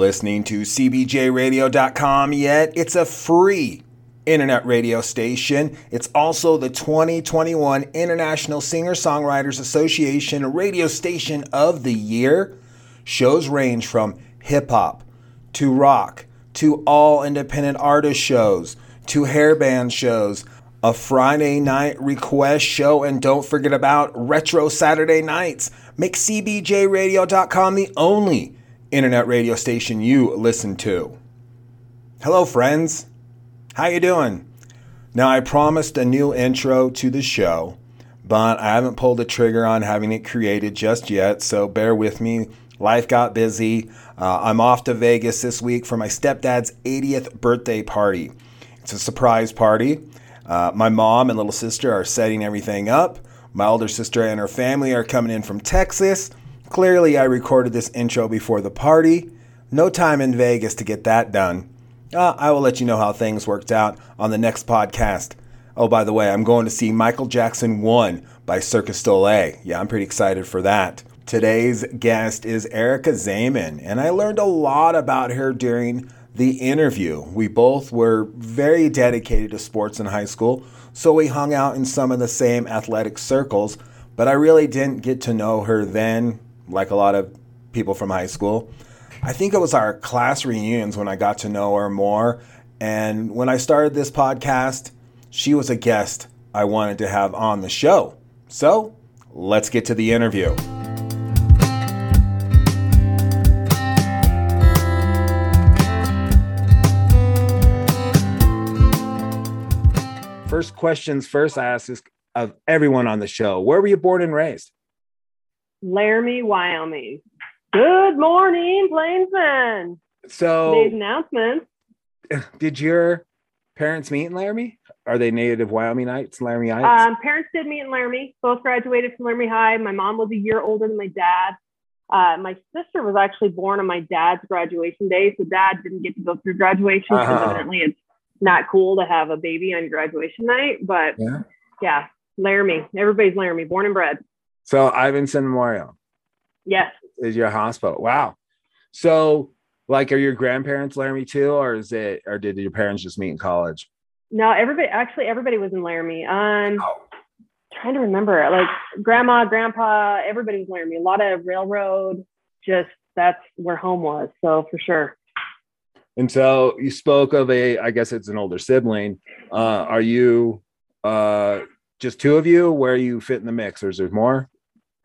listening to cbjradio.com yet? It's a free internet radio station. It's also the 2021 International Singer-Songwriters Association Radio Station of the Year. Shows range from hip-hop to rock to all independent artist shows to hair band shows, a Friday night request show, and don't forget about retro Saturday nights. Make cbjradio.com the only internet radio station you listen to. Hello, friends. How you doing? Now, I promised a new intro to the show, but I haven't pulled the trigger on having it created just yet, so bear with me. Life got busy. I'm off to Vegas this week for my stepdad's 80th birthday party. It's a surprise party. My mom and little sister are setting everything up. My older sister and her family are coming in from Texas. Clearly, I recorded this intro before the party. No time in Vegas to get that done. I will let you know how things worked out on the next podcast. Oh, by the way, I'm going to see Michael Jackson 1 by Cirque du Soleil. Yeah, I'm pretty excited for that. Today's guest is Erika Zaman, and I learned a lot about her during the interview. We both were very dedicated to sports in high school, so we hung out in some of the same athletic circles, but I really didn't get to know her then, like a lot of people from high school. I think it was our class reunions when I got to know her more. And when I started this podcast, she was a guest I wanted to have on the show. So let's get to the interview. First questions first, I ask this of everyone on the show. Where were you born and raised? Laramie, Wyoming. Good morning, Plainsman. So, today's announcement. Did your parents meet in Laramie? Are they native Wyomingites, Laramie-ites? Parents did meet in Laramie. Both graduated from Laramie High. My mom was a year older than my dad. My sister was actually born on my dad's graduation day, so dad didn't get to go through graduation. So evidently, it's not cool to have a baby on graduation night. But yeah, Laramie. Everybody's Laramie, born and bred. So Ivinson Memorial. Yes. Is your hospital. Wow. So, like, are your grandparents Laramie too, or did your parents just meet in college? No, everybody was in Laramie. Trying to remember, like, grandma, grandpa, everybody was Laramie. A lot of railroad, just that's where home was. So for sure. And so you spoke of I guess it's an older sibling. Are you just two of you? Where you fit in the mix, or is there more?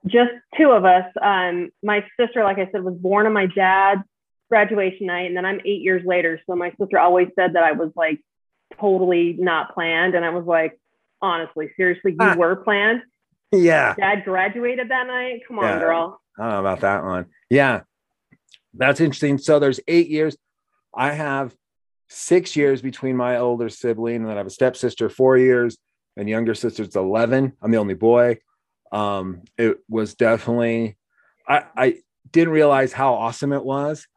Just two of us. My sister, like I said, was born on my dad's graduation night, and then I'm 8 years later. So my sister always said that I was, like, totally not planned. And I was like, honestly, seriously, you were planned? Yeah. Dad graduated that night? Come on, girl. I don't know about that one. Yeah. That's interesting. So there's 8 years. I have 6 years between my older sibling, and then I have a stepsister, 4 years, and younger sister's 11. I'm the only boy. It was definitely, I didn't realize how awesome it was,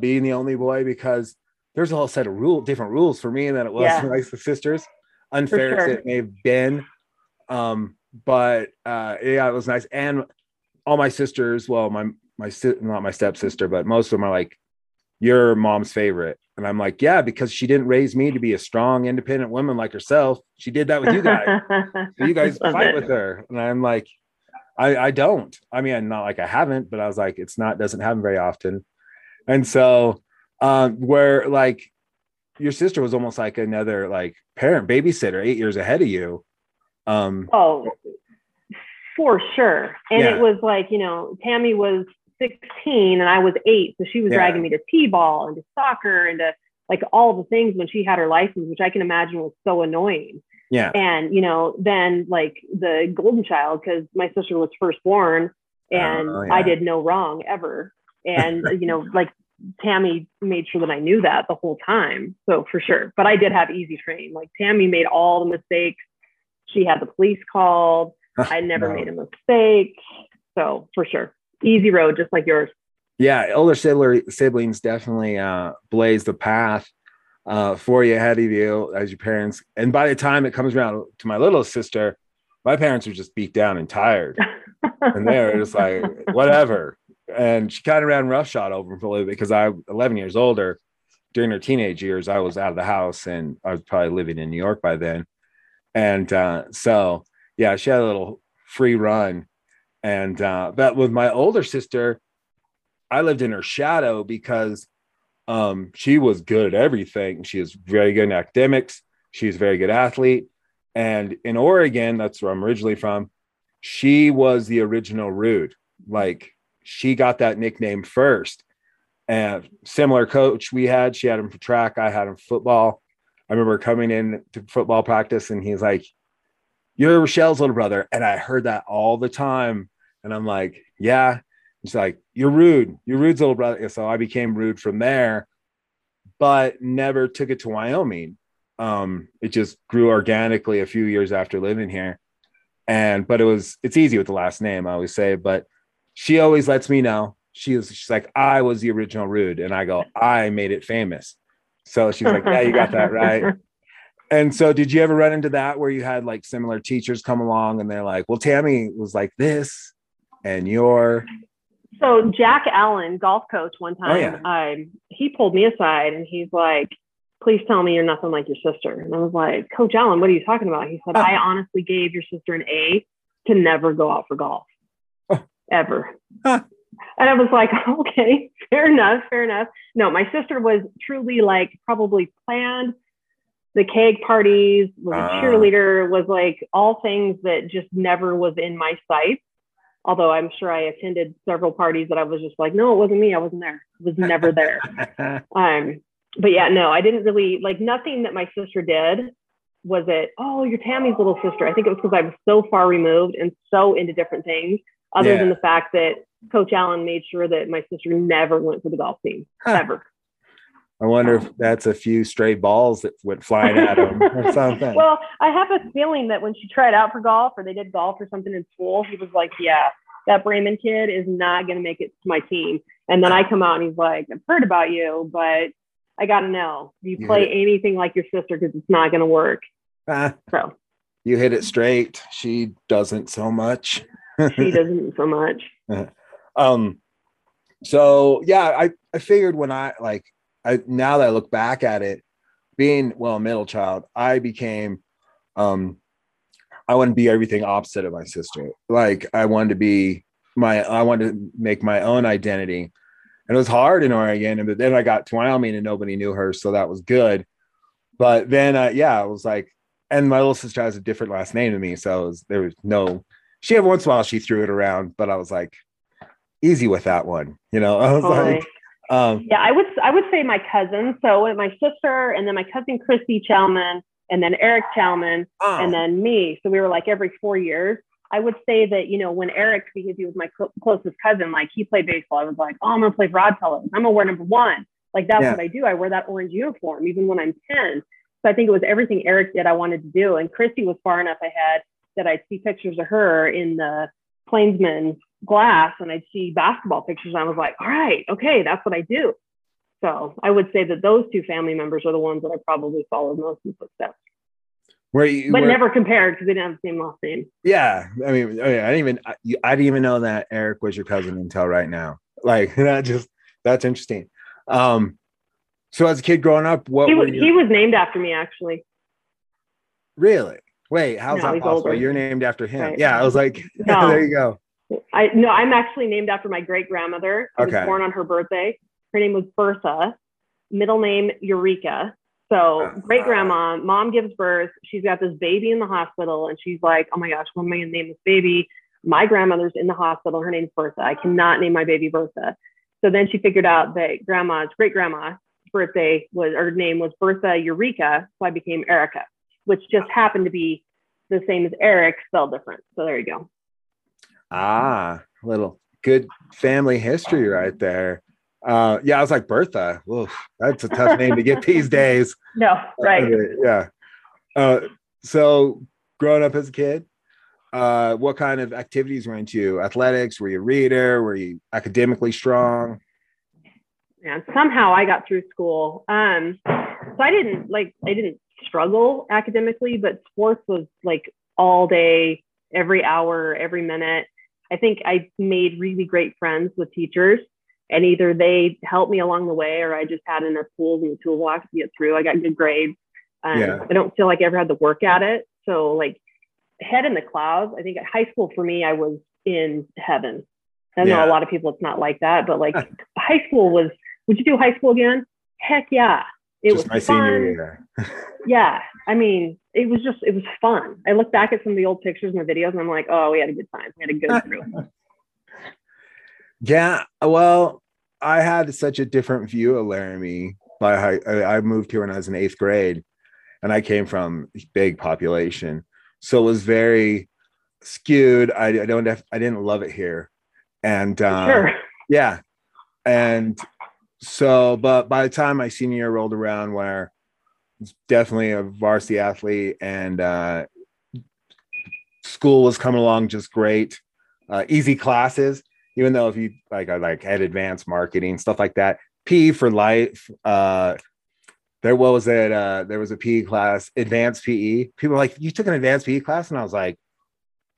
being the only boy, because there's a whole set of different rules for me than it was for my sisters, unfair as it may have been. It was nice. And all my sisters, well, not my stepsister, but most of them are like, your mom's favorite. And I'm like, yeah, because she didn't raise me to be a strong, independent woman like herself. She did that with you guys. So you guys fight with her. And I'm like, I don't. I mean, not like I haven't, but I was like, doesn't happen very often. And so where, like, your sister was almost like another, like, parent babysitter 8 years ahead of you. For sure. And it was like, you know, Tammy was 16 and I was 8, so she was dragging me to t-ball and to soccer and to, like, all the things when she had her license, which I can imagine was so annoying. Yeah. And, you know, then, like, the golden child, because my sister was first born, and I did no wrong ever, and you know, like, Tammy made sure that I knew that the whole time. So for sure. But I did have easy training. Like, Tammy made all the mistakes. She had the police called. I never made a mistake. So for sure. Easy road, just like yours. Yeah, older siblings definitely blaze the path for you, ahead of you, as your parents. And by the time it comes around to my little sister, my parents were just beat down and tired. And they were just like, whatever. And she kind of ran roughshod over me for a little bit because I'm 11 years older. During her teenage years, I was out of the house and I was probably living in New York by then. And so, yeah, she had a little free run. And but with my older sister, I lived in her shadow because she was good at everything. She was very good in academics. She's a very good athlete. And in Oregon, that's where I'm originally from, she was the original Rude. Like, she got that nickname first. And similar coach we had, she had him for track. I had him for football. I remember coming in to football practice and he's like, "You're Rochelle's little brother." And I heard that all the time. And I'm like, yeah. He's like, "You're Rude. You're Rude's little brother." And so I became Rude from there, but never took it to Wyoming. It just grew organically a few years after living here. And, but it's easy with the last name, I always say, but she always lets me know. She's like, "I was the original Rude." And I go, "I made it famous." So she's like, "Yeah, you got that right." And so did you ever run into that where you had like similar teachers come along and they're like, "Well, Tammy was like this and you're..." So Jack Allen, golf coach, one time, he pulled me aside and he's like, "Please tell me you're nothing like your sister." And I was like, "Coach Allen, what are you talking about?" He said, "I honestly gave your sister an A to never go out for golf, ever." And I was like, "Okay, fair enough. No, my sister was truly like probably planned the keg parties, was a cheerleader, was like all things that just never was in my sights. Although I'm sure I attended several parties that I was just like, no, it wasn't me. I wasn't there. It was never there. But yeah, no, I didn't really like nothing that my sister did. Was it, "Oh, you're Tammy's little sister"? I think it was because I was so far removed and so into different things other than the fact that Coach Allen made sure that my sister never went to the golf team, ever. I wonder if that's a few stray balls that went flying at him or something. Well, I have a feeling that when she tried out for golf or they did golf or something in school, he was like, "Yeah, that Bremen kid is not going to make it to my team." And then I come out and he's like, "I've heard about you, but I got to know. Do you play anything like your sister? Because it's not going to work." So you hit it straight. She doesn't so much. So yeah, I figured when I now that I look back at it, being a middle child, I became I wanted to be everything opposite of my sister. Like I wanted to make my own identity. And it was hard in Oregon, but then I got to Wyoming and nobody knew her, so that was good. But then I was like, and my little sister has a different last name than me, so there was no... She had once in a while she threw it around, but I was like, easy with that one, you know. I was I would say my cousin. So my sister, and then my cousin Christy Chalman, and then Eric Chalman, and then me. So we were like every 4 years. I would say that, you know, when Eric, because he was my closest cousin, like he played baseball, I was like, "Oh, I'm gonna play for Oddfellows. I'm gonna wear number one." Like that's what I do. I wear that orange uniform even when I'm 10. So I think it was everything Eric did I wanted to do, and Christy was far enough ahead that I'd see pictures of her in the Plainsman's glass and I'd see basketball pictures. And I was like, all right, okay, that's what I do. So I would say that those two family members are the ones that I probably followed most in footsteps. Never compared because they didn't have the same last name. Yeah. I mean, I didn't even know that Eric was your cousin until right now. Like that's interesting. So as a kid growing up, he was named after me actually. Really? Wait, how's that possible? Older. You're named after him. Right. Yeah, I was like, there you go. I'm actually named after my great-grandmother. I was born on her birthday. Her name was Bertha, middle name Eureka. So great-grandma, mom gives birth. She's got this baby in the hospital, and she's like, oh my gosh, what am I going to name this baby? My grandmother's in the hospital. Her name's Bertha. I cannot name my baby Bertha. So then she figured out that grandma's great-grandma's birthday was, her name was Bertha Eureka, so I became Erika, which just happened to be the same as Eric, spelled different. So there you go. Little good family history right there. I was like, Bertha. Oof, that's a tough name to get these days. No, right. So growing up as a kid, what kind of activities were into? Athletics? Were you a reader? Were you academically strong? And somehow I got through school. So I didn't struggle academically, but sports was like all day, every hour, every minute. I think I made really great friends with teachers, and either they helped me along the way, or I just had enough tools in the toolbox to get through. I got good grades. I don't feel like I ever had to work at it. So like head in the clouds. I think at high school for me, I was in heaven. I know a lot of people, it's not like that, but like high school was, would you do high school again? Heck yeah. It just was my fun. Senior year. Yeah. I mean, it was just, it was fun. I look back at some of the old pictures and the videos and I'm like, oh, we had a good time. We had a good through. Yeah. Well, I had such a different view of Laramie. I moved here when I was in 8th grade and I came from a big population. So it was very skewed. I didn't love it here. And yeah. And so, but by the time my senior year rolled around, where I was definitely a varsity athlete and school was coming along just great, easy classes, even though if you I had advanced marketing, stuff like that, PE for life, there was a PE class, advanced PE. People were like, you took an advanced PE class? And I was like,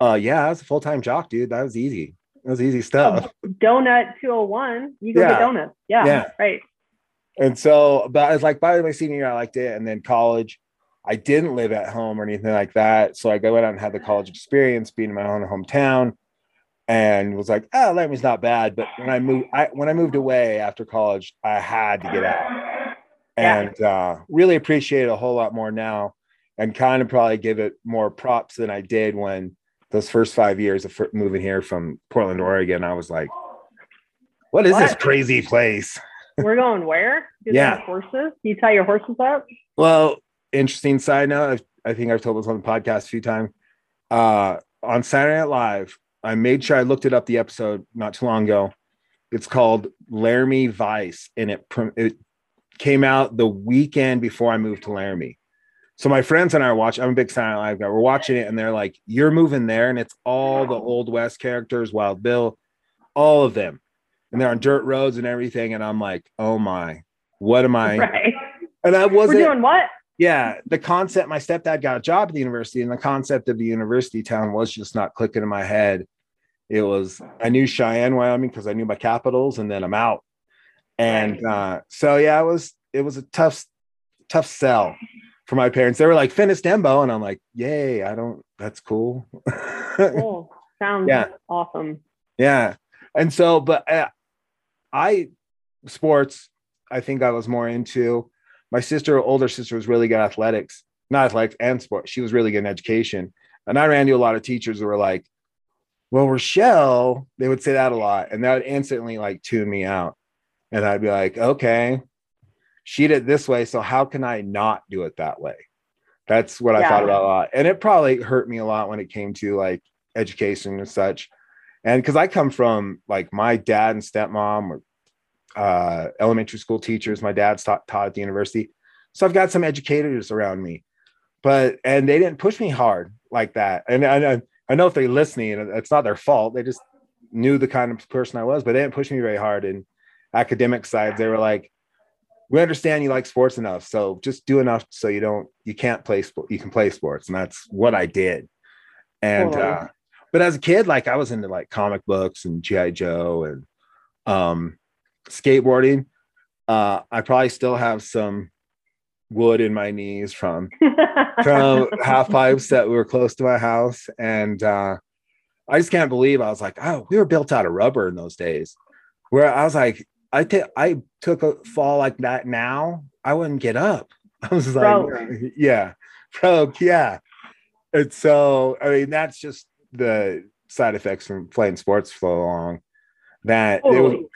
yeah, I was a full-time jock, dude. That was easy. That was easy stuff. Donut 201. You go to donuts. Yeah. Right. And so, but I was like, by my senior year, I liked it. And then college, I didn't live at home or anything like that. So I go out and had the college experience being in my own hometown and was like, oh, Laramie's not bad. But when I moved away after college, I had to get out and really appreciate it a whole lot more now and kind of probably give it more props than I did when those first 5 years of moving here from Portland, Oregon, I was like, what is this crazy place? We're going where? They have horses? You tie your horses up? Well, interesting side note. I think I've told this on the podcast a few times. On Saturday Night Live, I made sure I looked it up, the episode not too long ago. It's called Laramie Vice, and it came out the weekend before I moved to Laramie. So my friends and I I'm a big Saturday Night Live guy. We're watching it and they're like, you're moving there. And it's all the Old West characters, Wild Bill, all of them. And they're on dirt roads and everything. And I'm like, oh my, what am I? Right. And I wasn't. We're doing what? Yeah. The concept, my stepdad got a job at the university and the concept of the university town was just not clicking in my head. It was, I knew Cheyenne, Wyoming, because I knew my capitals and then I'm out. And it was a tough sell. For my parents, they were like Finnish Dembo, and I'm like, yay, that's cool. Cool. Sounds awesome. Yeah. And so, but sports, I think I was more into. My older sister was really good at athletics, not athletics and sports. She was really good in education. And I ran into a lot of teachers who were like, well, Rochelle, they would say that a lot. And that would instantly like tune me out. And I'd be like, okay. She did it this way, so how can I not do it that way? That's what I thought about a lot. And it probably hurt me a lot when it came to like education and such. And because I come from like my dad and stepmom were elementary school teachers. My dad's taught at the university. So I've got some educators around me, and they didn't push me hard like that. And I know if they're listening, and it's not their fault. They just knew the kind of person I was, but they didn't push me very hard. And academic sides, they were like, we understand you like sports enough, so just do enough so you can't play sport. You can play sports, and that's what I did. And but as a kid, like I was into like comic books and GI Joe and skateboarding. I probably still have some wood in my knees from half pipes that were close to my house, and I just can't believe I was like, oh, we were built out of rubber in those days. Where I was like. I took a fall like that now, I wouldn't get up. I was like, broke. And so, I mean, that's just the side effects from playing sports for so long that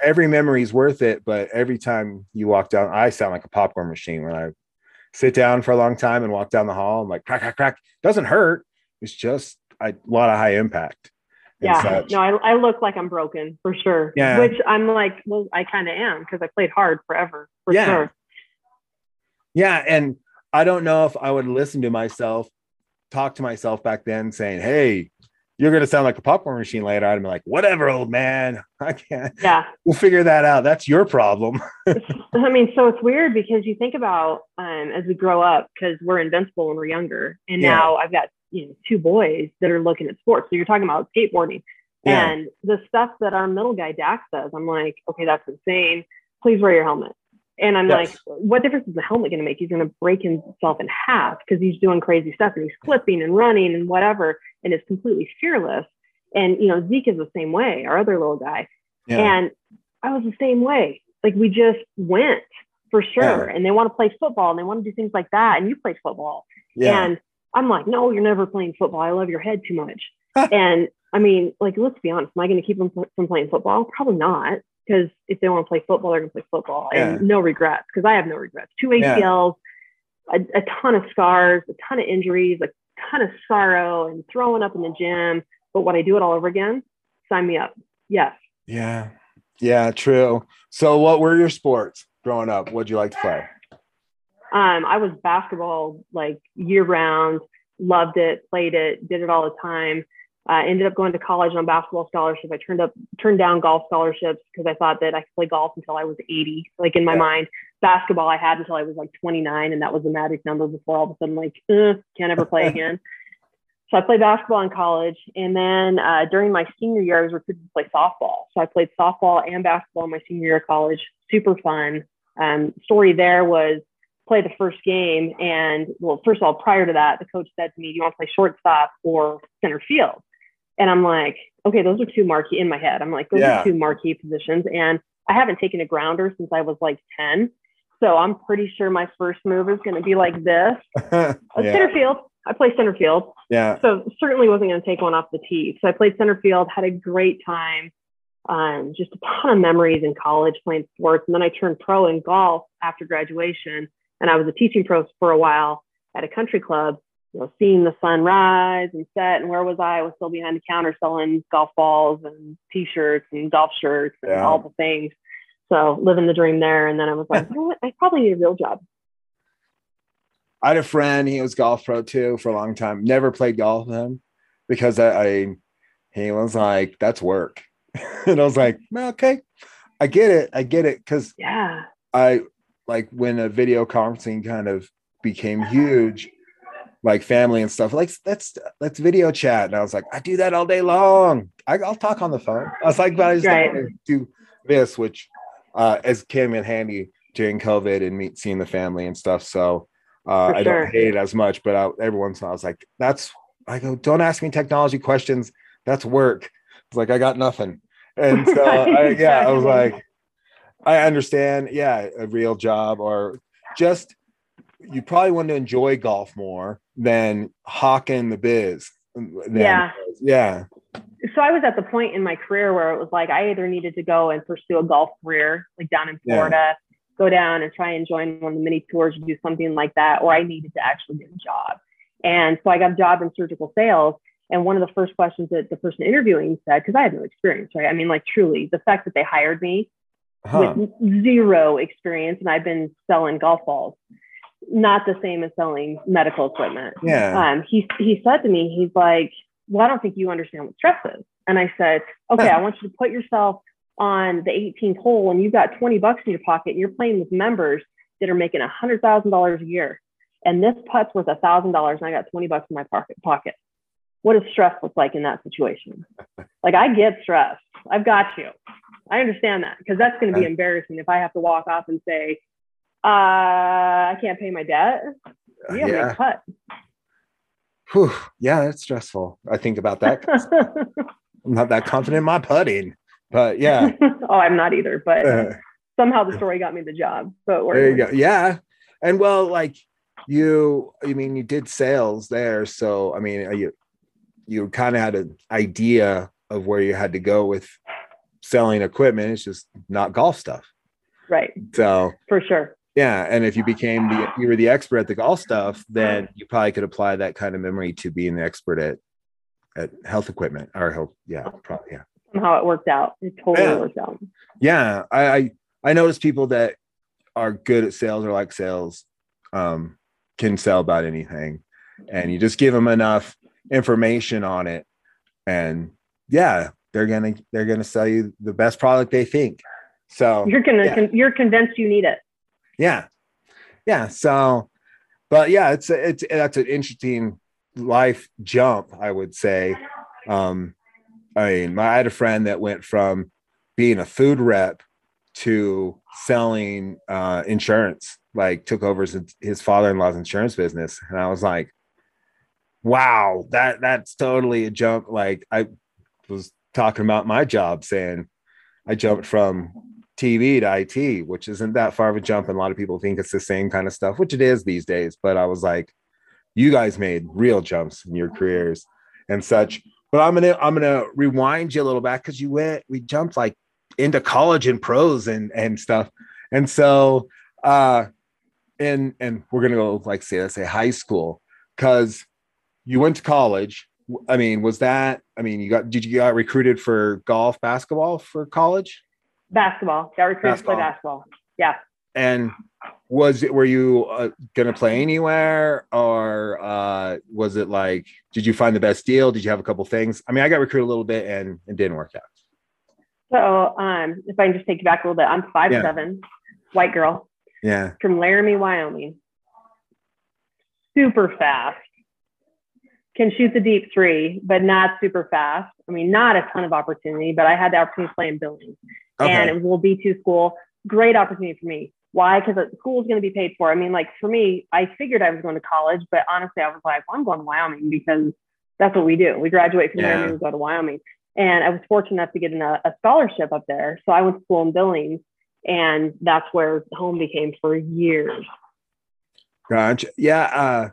every memory is worth it. But every time you walk down, I sound like a popcorn machine when I sit down for a long time and walk down the hall. I'm like, crack, crack, crack. Doesn't hurt. It's just a lot of high impact. Yeah, no, I look like I'm broken for sure. Yeah. Which I'm like, well, I kind of am because I played hard forever for sure. Yeah, and I don't know if I would listen to myself, talk to myself back then saying, hey, you're going to sound like a popcorn machine later. I'd be like, whatever, old man. I can't. Yeah. We'll figure that out. That's your problem. I mean, so it's weird because you think about as we grow up, because we're invincible when we're younger. And now I've got 2 boys that are looking at sports. So you're talking about skateboarding. Yeah. And the stuff that our middle guy, Dak, says, I'm like, okay, that's insane. Please wear your helmet. And I'm yes. like, what difference is the helmet going to make? He's going to break himself in half because he's doing crazy stuff and he's flipping and running and whatever. And is completely fearless. And, you know, Zeke is the same way, our other little guy. Yeah. And I was the same way. Like, we just went for sure. Yeah. And they want to play football and they want to do things like that. And you play football. Yeah. And I'm like, no, you're never playing football. I love your head too much. And I mean, like, let's be honest. Am I going to keep them from playing football? Probably not. Because if they want to play football, they're going to play football. Yeah. And no regrets, because I have no regrets. 2 ACLs, yeah. a ton of scars, a ton of injuries, a ton of sorrow, and throwing up in the gym. But would I do it all over again? Sign me up. Yes. Yeah. Yeah, true. So what were your sports growing up? What'd you like to play? I was basketball, like, year round, loved it, played it, did it all the time. I ended up going to college on basketball scholarship. I turned down golf scholarships because I thought that I could play golf until I was 80. Like, in my yeah. mind, basketball I had until I was like 29, and that was the magic number before all of a sudden, like, can't ever play again. So I played basketball in college. And then during my senior year, I was recruited to play softball. So I played softball and basketball in my senior year of college. Super fun. Story there was play the first game. And, well, first of all, prior to that, the coach said to me, do you want to play shortstop or center field? And I'm like, okay, those are two marquee in my head. I'm like, those yeah. are two marquee positions. And I haven't taken a grounder since I was like 10. So I'm pretty sure my first move is going to be like this. yeah. Center field. I play center field. Yeah. So certainly wasn't going to take one off the tee. So I played center field, had a great time. Just a ton of memories in college playing sports. And then I turned pro in golf after graduation. And I was a teaching pro for a while at a country club. You know, seeing the sun rise and set, and where was I? I was still behind the counter selling golf balls and t-shirts and golf shirts and yeah. all the things. So living the dream there. And then I was like, you know what? I probably need a real job. I had a friend, he was golf pro too for a long time. Never played golf with him because he was like, that's work. And I was like, well, okay, I get it. Cause yeah. I like when a video conferencing kind of became huge, like family and stuff, like let's video chat. And I was like, I do that all day long. I'll talk on the phone. I was like, but I just right. don't do this, which as came in handy during COVID and seeing the family and stuff. So I sure. don't hate it as much, but every once in a while I was like, don't ask me technology questions. That's work. It's like, I got nothing. And so I was like, I understand. Yeah. A real job, or just, you probably want to enjoy golf more than hawking the biz. Yeah. So I was at the point in my career where it was like, I either needed to go and pursue a golf career, like down in Florida, go down and try and join one of the mini tours and do something like that, or I needed to actually get a job. And so I got a job in surgical sales. And one of the first questions that the person interviewing said, because I had no experience, right? I mean, like, truly, the fact that they hired me with zero experience, and I've been selling golf balls, not the same as selling medical equipment. Yeah. He said to me, he's like, well, I don't think you understand what stress is. And I said, okay, I want you to put yourself on the 18th hole and you've got $20 in your pocket and you're playing with members that are making $100,000 a year. And this putt's worth $1,000 and I got $20 in my pocket. What does stress look like in that situation? Like, I get stressed. I've got you. I understand that, because that's going to be embarrassing if I have to walk off and say, I can't pay my debt. You have to cut. Whew. Yeah, that's stressful. I think about that. I'm not that confident in my putting, but yeah. Oh, I'm not either, but somehow the story got me the job. But there you go. Yeah. And well, like you did sales there. So, I mean, you kind of had an idea of where you had to go with selling equipment. It's just not golf stuff. Right. So for sure. Yeah. And if you became you were the expert at the golf stuff, then you probably could apply that kind of memory to being the expert at health equipment or health. Yeah. Probably. Yeah. Somehow it worked out. It totally worked out. Yeah. I noticed people that are good at sales or like sales can sell about anything, and you just give them enough information on it. And yeah, they're going to sell you the best product they think. So you're convinced you need it. Yeah. Yeah. So, but yeah, that's an interesting life jump, I would say. I mean, I had a friend that went from being a food rep to selling insurance, like took over his father-in-law's insurance business. And I was like, wow, that's totally a jump. Like I was talking about my job, saying I jumped from TV to IT, which isn't that far of a jump. And a lot of people think it's the same kind of stuff, which it is these days. But I was like, you guys made real jumps in your careers and such. But I'm gonna rewind you a little back, because we jumped like into college and pros and stuff. And so and we're gonna go like say high school, because you went to college. I mean, did you got recruited for golf, basketball for college? Basketball. Got recruited for basketball. Yeah. And were you going to play anywhere, or was it like, did you find the best deal? Did you have a couple things? I mean, I got recruited a little bit and it didn't work out. So if I can just take you back a little bit, I'm 5'7", white girl. Yeah. From Laramie, Wyoming. Super fast. Can shoot the deep three, but not super fast. I mean, not a ton of opportunity, but I had the opportunity to play in Billings. Okay. And it will be to school. Great opportunity for me. Why? Because the school is going to be paid for. I mean, like for me, I figured I was going to college, but honestly, I was like, well, I'm going to Wyoming because that's what we do. We graduate from Wyoming and go to Wyoming. And I was fortunate enough to get a scholarship up there. So I went to school in Billings, and that's where home became for years. Gotcha. Yeah.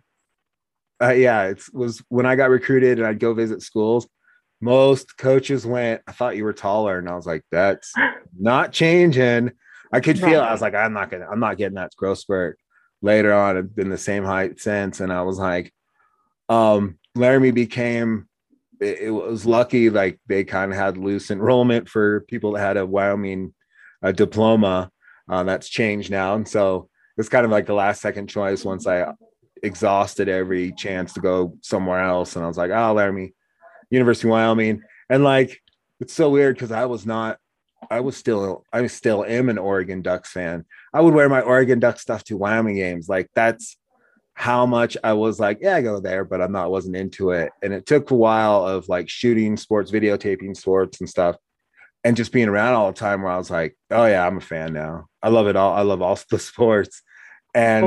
It was when I got recruited and I'd go visit schools. Most coaches went, I thought you were taller. And I was like, that's not changing. I could feel it. I was like, I'm not getting that growth spurt later on. I've been the same height since. And I was like, Laramie became, it was lucky. Like they kind of had loose enrollment for people that had a Wyoming diploma. That's changed now. And so it's kind of like the last second choice once I exhausted every chance to go somewhere else. And I was like, Laramie, University of Wyoming. And like, it's so weird, because I still am an Oregon Ducks fan. I would wear my Oregon Ducks stuff to Wyoming games. Like that's how much I was like, yeah, I go there, but I wasn't into it. And it took a while of like shooting sports, videotaping sports and stuff, and just being around all the time, where I was like, oh yeah, I'm a fan now. I love it all. I love all the sports. And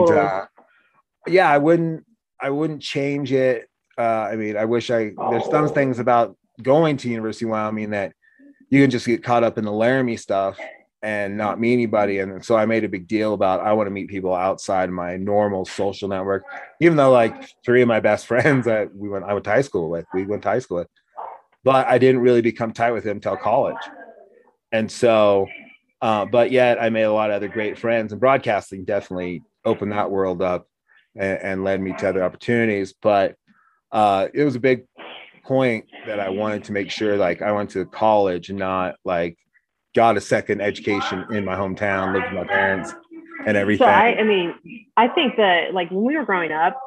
I wouldn't change it. I mean, I wish there's some things about going to University of Wyoming that you can just get caught up in the Laramie stuff and not meet anybody. And so I made a big deal about, I want to meet people outside my normal social network, even though like three of my best friends that we went to high school with, but I didn't really become tight with them till college. And so, but yet I made a lot of other great friends, and broadcasting definitely opened that world up and led me to other opportunities. But it was a big point that I wanted to make sure, like I went to college and not like got a second education in my hometown, lived with my parents and everything. So I think that like when we were growing up,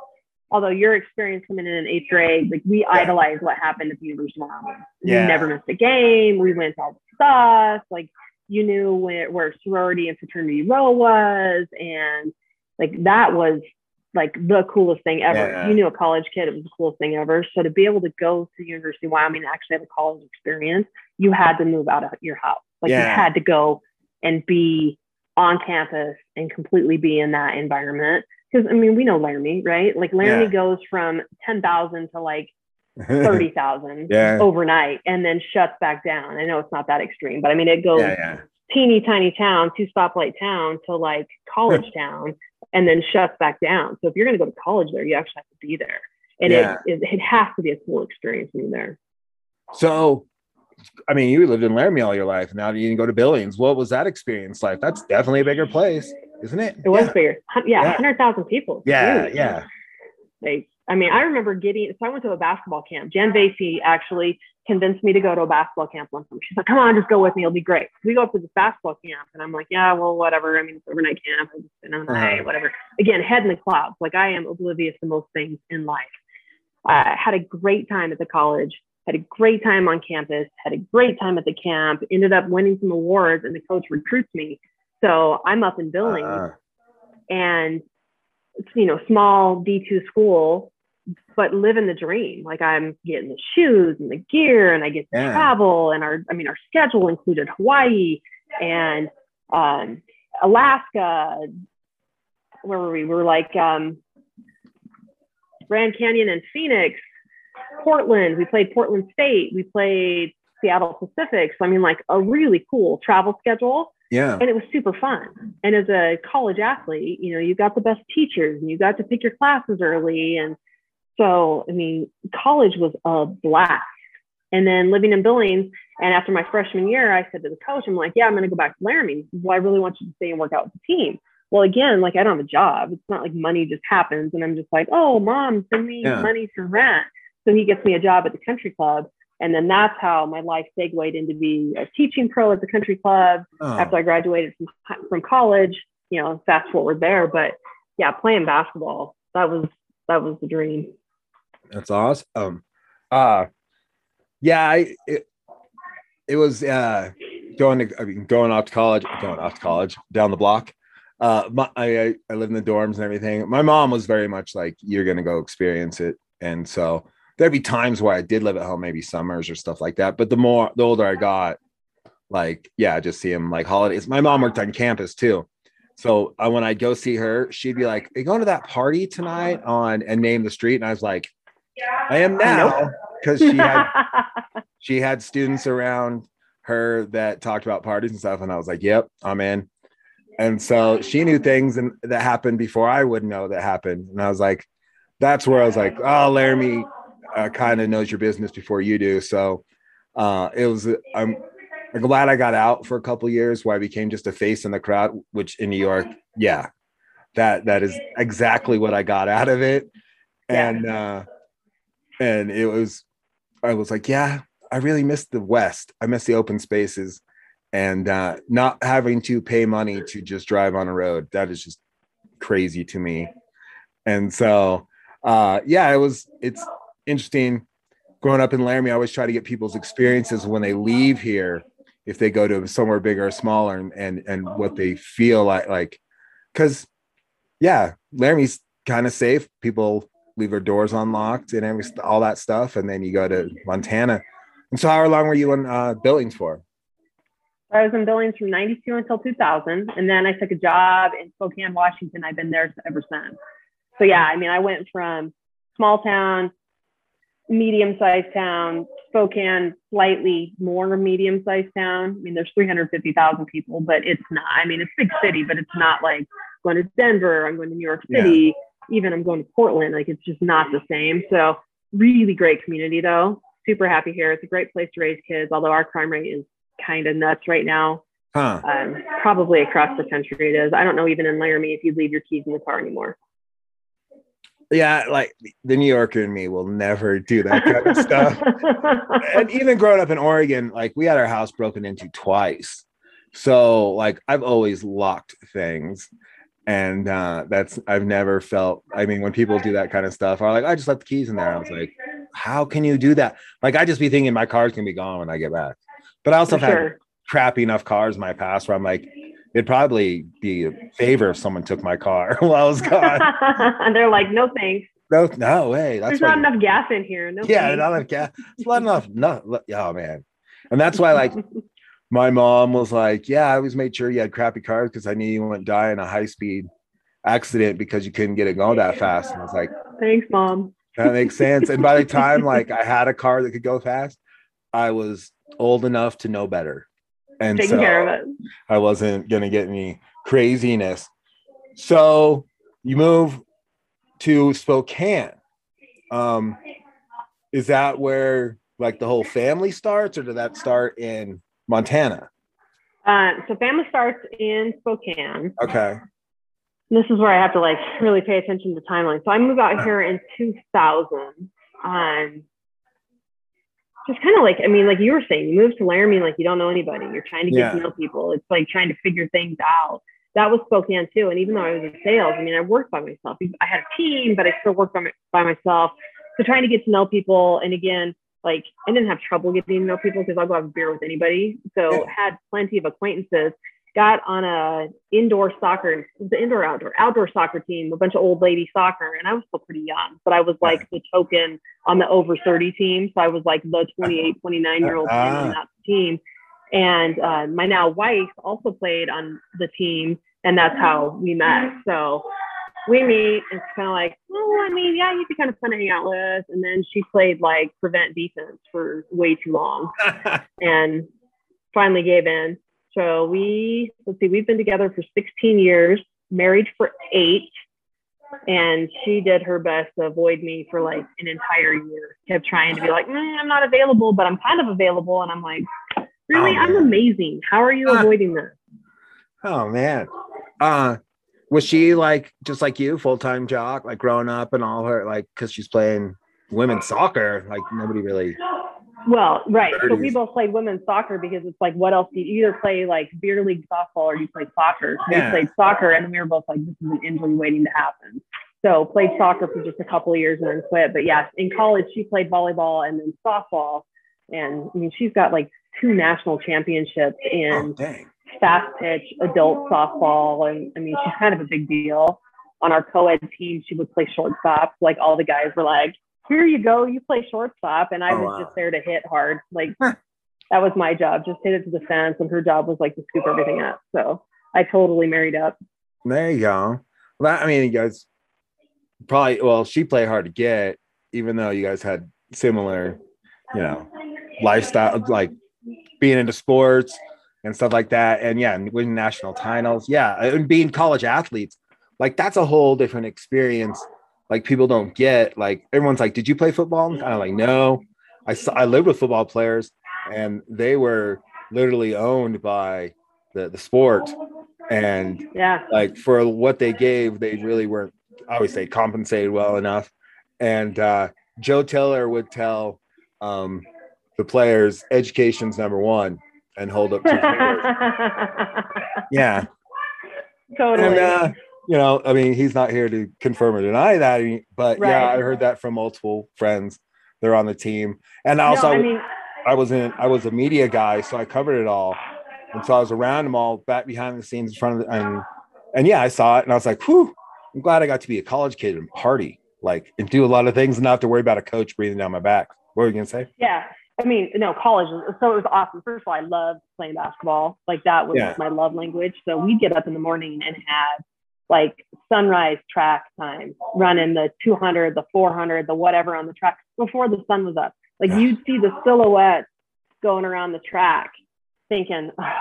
although your experience coming in eighth grade, like we idolized what happened at the University of Wyoming. We never missed a game. We went to all the stuff. Like you knew where sorority and fraternity row was, and like that was like the coolest thing ever. You knew a college kid, it was the coolest thing ever. So to be able to go to the University of Wyoming and actually have a college experience, you had to move out of your house. Like you had to go and be on campus and completely be in that environment. Because I mean, we know Laramie, right? Like Laramie goes from 10,000 to like 30,000 overnight, and then shuts back down. I know it's not that extreme, but I mean, it goes teeny tiny town, two stoplight town to like college town, and then shuts back down. So if you're going to go to college there, you actually have to be there. And it has to be a cool experience being there. So, I mean, you lived in Laramie all your life. Now you didn't go to Billings. What was that experience like? That's definitely a bigger place, isn't it? It was bigger. 100,000 people. Yeah. Like, I mean, I remember so I went to a basketball camp. Jan Vacey actually convinced me to go to a basketball camp one time. She's like, come on, just go with me. It'll be great. So we go up to this basketball camp, and I'm like, yeah, well, whatever. I mean, it's overnight camp. I just spend all night, whatever. Again, head in the clouds. Like, I am oblivious to most things in life. I had a great time at the college, had a great time on campus, had a great time at the camp, ended up winning some awards, and the coach recruits me. So I'm up in Billings, and, you know, small D2 school. but living the dream. Like I'm getting the shoes and the gear, and I get to travel, and our schedule included Hawaii and Alaska. Where were we? We were like Grand Canyon and Phoenix, Portland. We played Portland State. We played Seattle Pacific. So I mean, like a really cool travel schedule. Yeah. And it was super fun. And as a college athlete, you know, you got the best teachers and you got to pick your classes early. And so, I mean, college was a blast. And then living in Billings. And after my freshman year, I said to the coach, I'm like, yeah, I'm going to go back to Laramie. Well, I really want you to stay and work out with the team. Well, again, like I don't have a job. It's not like money just happens. And I'm just like, oh, mom, send me money for rent. So he gets me a job at the country club. And then that's how my life segued into being a teaching pro at the country club after I graduated from college, you know, fast forward there. But yeah, playing basketball, that was the dream. That's awesome. It was going off to college down the block. I lived in the dorms and everything. My mom was very much like, you're going to go experience it. And so there'd be times where I did live at home, maybe summers or stuff like that. But the older I got, like, yeah, just see him like holidays. My mom worked on campus too. So when I'd go see her, she'd be like, are you going to that party tonight and name the street? And I was like, I am now. Cause she had students around her that talked about parties and stuff. And I was like, yep, I'm in. And so she knew things and that happened before I would know that happened. And I was like, that's where I was like, oh, Laramie kind of knows your business before you do. So I'm glad I got out for a couple of years where I became just a face in the crowd, which in New York, yeah, that is exactly what I got out of it. And I was like, yeah, I really missed the West. I missed the open spaces and not having to pay money to just drive on a road. That is just crazy to me. And so, it's interesting growing up in Laramie. I always try to get people's experiences when they leave here, if they go to somewhere bigger or smaller and what they feel like, cause yeah, Laramie's kind of safe. People leave their doors unlocked and all that stuff. And then you go to Montana. And so how long were you in Billings for? I was in Billings from 92 until 2000. And then I took a job in Spokane, Washington. I've been there ever since. So yeah, I mean, I went from small town, medium-sized town, Spokane, slightly more medium-sized town. I mean, there's 350,000 people, but it's not, I mean, it's a big city, but it's not like going to Denver, I'm going to New York City, even I'm going to Portland. Like, it's just not the same. So really great community though. Super happy here. It's a great place to raise kids, although our crime rate is kind of nuts right now. Probably across the country it is. I don't know, even in Laramie, if you leave your keys in the car anymore. Yeah, like the New Yorker in me will never do that kind of stuff. And even growing up in Oregon, like we had our house broken into twice. So like I've always locked things. And I've never felt, I mean, when people do that kind of stuff, I'm like, I just left the keys in there. I was like, how can you do that? Like, I just be thinking my car's going to be gone when I get back. But I also had crappy enough cars in my past where I'm like, it'd probably be a favor if someone took my car while I was gone. And they're like, no thanks. No way. That's there's not enough gas in here. No not enough gas. It's not enough. No, oh man. And that's why, like, my mom was like, yeah, I always made sure you had crappy cars because I knew you wouldn't die in a high-speed accident because you couldn't get it going that fast. And I was like, thanks, mom. That makes sense. And by the time, like, I had a car that could go fast, I was old enough to know better. And taking so care of it. I wasn't going to get any craziness. So you move to Spokane. Is that where like the whole family starts or did that start in Montana? So family starts in Spokane. Okay. This is where I have to like really pay attention to the timeline. So I moved out here in 2000. Just kind of like, I mean, like you were saying, you move to Laramie, like you don't know anybody. You're trying to get to know people. It's like trying to figure things out. That was Spokane too. And even though I was in sales, I mean, I worked by myself. I had a team, but I still worked by myself. So trying to get to know people. And again, like I didn't have trouble getting to know people because I'll go have a beer with anybody. So had plenty of acquaintances. got on a indoor soccer, the outdoor soccer team, a bunch of old lady soccer. And I was still pretty young, but I was like the token on the over 30 team. So I was like the 28, 29-year-old on that team. And my now wife also played on the team, and that's how we met. So we meet, and it's kind of like, oh, I mean, yeah, you'd be kind of fun to hang out with. And then she played like prevent defense for way too long and finally gave in. So we, let's see, we've been together for 16 years, married for 8, and she did her best to avoid me for like an entire year. Kept trying to be like, I'm not available, but I'm kind of available. And I'm like, really? I'm amazing. How are you avoiding this? Oh, man. Was she like, just like you, full-time jock, like growing up and all her, like, because she's playing women's soccer, like nobody really. Well, right. 30s. So we both played women's soccer because it's like, what else do you either play like beer league softball or you play soccer. So we played soccer and we were both like, this is an injury waiting to happen. So played soccer for just a couple of years and then quit. But yeah, in college, she played volleyball and then softball. And I mean, she's got like 2 national championships in fast pitch adult softball. And I mean, she's kind of a big deal. On our co-ed team, she would play shortstop. Like all the guys were like, here you go, you play shortstop. And I was just there to hit hard. Like that was my job, just hit it to the fence. And her job was like to scoop everything up. So I totally married up. There you go. Well, I mean, you guys probably, well, she played hard to get, even though you guys had similar, you know, lifestyle, like being into sports and stuff like that. And yeah, winning national titles. Yeah. And being college athletes, like that's a whole different experience. Like people don't get, like everyone's like, did you play football? And I'm like, no, I lived with football players and they were literally owned by the sport. And like for what they gave, they really weren't, I would say, compensated well enough. And Joe Tiller would tell the players, education's number one, and hold up 2 fingers. Totally. And, you know, I mean, he's not here to confirm or deny that, but yeah, I heard that from multiple friends. They're on the team. And also, I was a media guy, so I covered it all. And so I was around them all, back behind the scenes in front of, and yeah, I saw it and I was like, whew, I'm glad I got to be a college kid and party, like, and do a lot of things and not have to worry about a coach breathing down my back. What were you going to say? Yeah. I mean, no, college. So it was awesome. First of all, I loved playing basketball. Like that was my love language. So we'd get up in the morning and have like sunrise track time, running the 200, the 400, the whatever on the track before the sun was up. Like you'd see the silhouettes going around the track thinking, oh,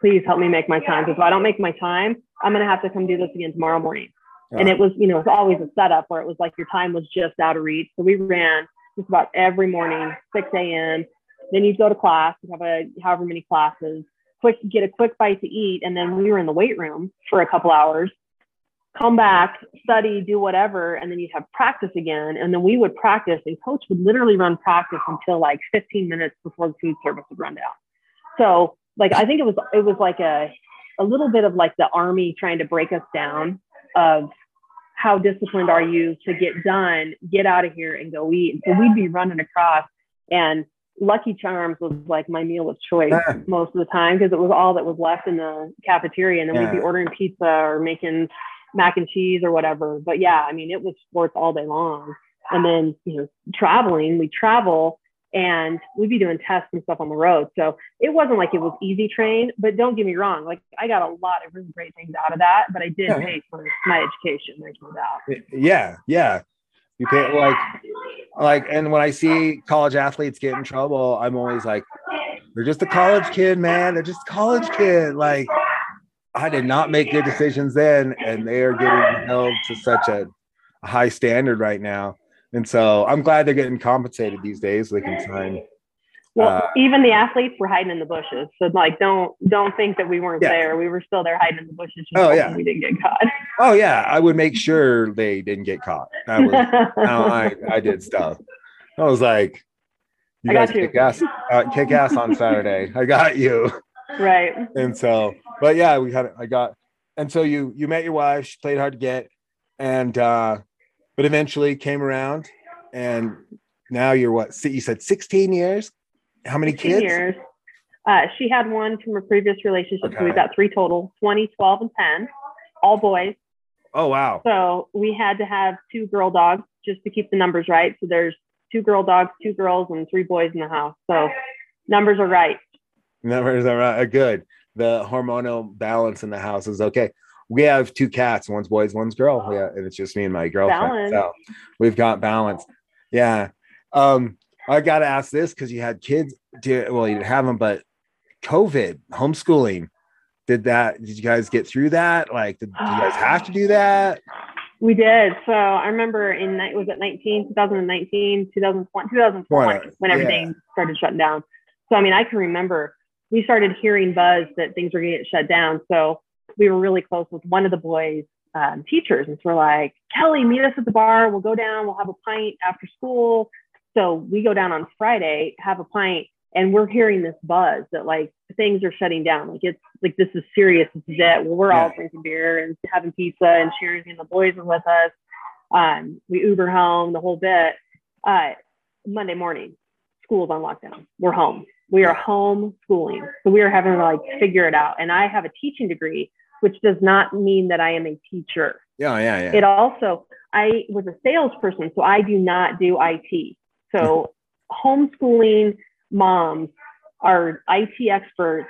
please help me make my time. Because if I don't make my time, I'm going to have to come do this again tomorrow morning. And it was, you know, it's always a setup where it was like your time was just out of reach. So we ran just about every morning, 6 a.m. Then you'd go to class, you'd have however many classes, get a quick bite to eat. And then we were in the weight room for a couple hours. Come back, study, do whatever, and then you'd have practice again. And then we would practice, and coach would literally run practice until like 15 minutes before the food service would run down. So like, I think it was like a little bit of like the Army trying to break us down of how disciplined are you to get done, get out of here and go eat. And so we'd be running across, and Lucky Charms was like my meal of choice most of the time because it was all that was left in the cafeteria. And then we'd be ordering pizza or making mac and cheese or whatever. But yeah, I mean, it was sports all day long. And then, you know, we travel and we'd be doing tests and stuff on the road. So it wasn't like it was easy train, but don't get me wrong. Like I got a lot of really great things out of that, but I did pay for my education. There's no doubt. Yeah. Yeah. You pay like, and when I see college athletes get in trouble, I'm always like, they're just a college kid, man. They're just a college kid. Like, I did not make good decisions then, and they are getting held to such a high standard right now. And so I'm glad they're getting compensated these days. They can sign. Well, even the athletes were hiding in the bushes. So like, don't think that we weren't there. We were still there hiding in the bushes. We didn't get caught. Oh yeah. I would make sure they didn't get caught. That was how I did stuff. I was like, you guys kick ass on Saturday. I got you. Right. And so, but yeah, and so you met your wife, she played hard to get, and, but eventually came around, and now you're you said 16 years? How many kids? 16 years. She had one from a previous relationship. Okay. So we've got three total, 20, 12, and 10, all boys. Oh, wow. So we had to have two girl dogs just to keep the numbers right. So there's two girl dogs, two girls, and three boys in the house. So numbers are right. Numbers are right. Good. The hormonal balance in the house is okay. We have two cats. One's boys, one's girl. Oh. Yeah, and it's just me and my girlfriend. Balance. So we've got balance. Yeah. I got to ask this because you had kids. Well, you didn't have them, but COVID, homeschooling, did you guys get through that? Like, did you guys have to do that? We did. So I remember 2020, when everything started shutting down. So, I mean, I can remember we started hearing buzz that things were going to get shut down. So we were really close with one of the boys' teachers. And so we're like, Kelly, meet us at the bar. We'll go down. We'll have a pint after school. So we go down on Friday, have a pint, and we're hearing this buzz that like things are shutting down. Like it's like, this is serious. This is it. Well, we're all drinking beer and having pizza and cheering, and the boys are with us. We Uber home, the whole bit. Monday morning, school's on lockdown. We're home. We are homeschooling. So we are having to like figure it out. And I have a teaching degree, which does not mean that I am a teacher. Yeah. It also, I was a salesperson, so I do not do IT. So homeschooling moms are IT experts,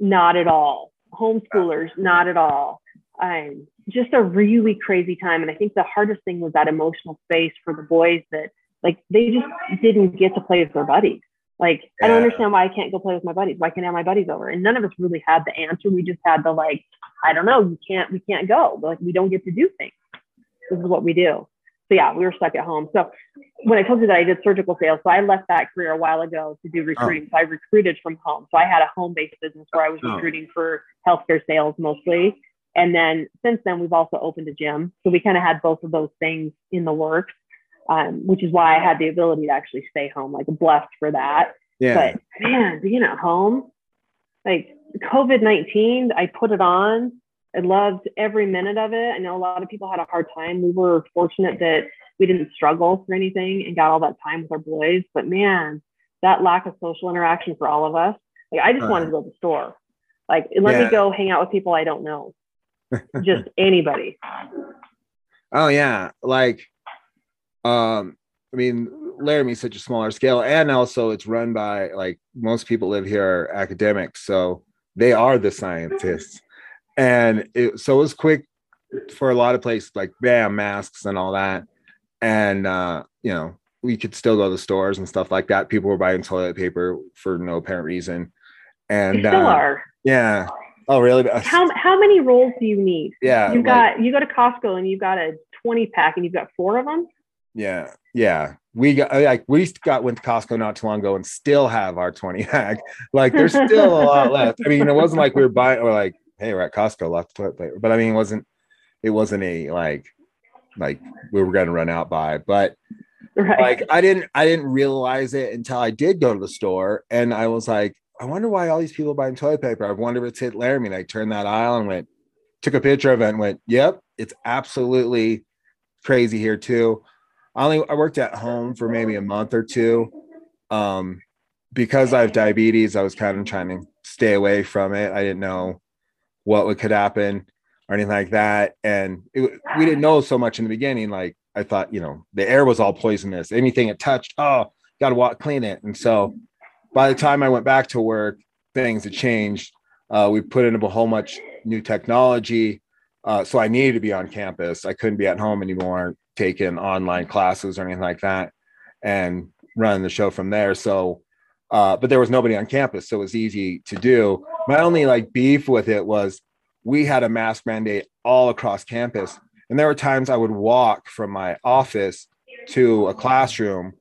not at all. Homeschoolers, not at all. Just a really crazy time. And I think the hardest thing was that emotional space for the boys that like, they just didn't get to play with their buddies. Like, I don't understand why I can't go play with my buddies. Why can't I have my buddies over? And none of us really had the answer. We just had the, like, I don't know. We can't go. Like, we don't get to do things. This is what we do. So yeah, we were stuck at home. So when I told you that I did surgical sales, so I left that career a while ago to do recruiting. So I recruited from home. So I had a home-based business where I was recruiting for healthcare sales mostly. And then since then, we've also opened a gym. So we kind of had both of those things in the works, which is why I had the ability to actually stay home. Like, blessed for that. Yeah. But man, being at home, like COVID-19, I put it on. I loved every minute of it. I know a lot of people had a hard time. We were fortunate that we didn't struggle for anything and got all that time with our boys. But man, that lack of social interaction for all of us. Like, I just wanted to go to the store. Like, let me go hang out with people I don't know. Just anybody. Oh yeah. Like, I mean, Laramie is such a smaller scale, and also it's run by, like, most people live here are academics. So they are the scientists. And so it was quick for a lot of places, like, bam, masks and all that. And, you know, we could still go to the stores and stuff like that. People were buying toilet paper for no apparent reason. And they still are. Yeah. Oh, really? How many rolls do you need? Yeah. You go to Costco and you've got a 20 pack and you've got 4 of them. Yeah. Yeah. We went to Costco not too long ago and still have our 20 pack. Like, there's still a lot left. I mean, it wasn't like we were buying or like, hey, we're at Costco, lots of toilet paper. But I mean, it wasn't a like we were going to run out by. But like, I didn't realize it until I did go to the store, and I was like, I wonder why all these people are buying toilet paper. I wonder if it's hit Laramie. And I turned that aisle and took a picture of it and went, yep, it's absolutely crazy here too. I worked at home for maybe a month or two, because I have diabetes. I was kind of trying to stay away from it. I didn't know what could happen or anything like that. And we didn't know so much in the beginning. Like, I thought, you know, the air was all poisonous. Anything it touched, got to clean it. And so by the time I went back to work, things had changed. We put in a whole much new technology. So I needed to be on campus. I couldn't be at home anymore, taking online classes or anything like that, and running the show from there. So, but there was nobody on campus, so it was easy to do. My only beef with it was we had a mask mandate all across campus. And there were times I would walk from my office to a classroom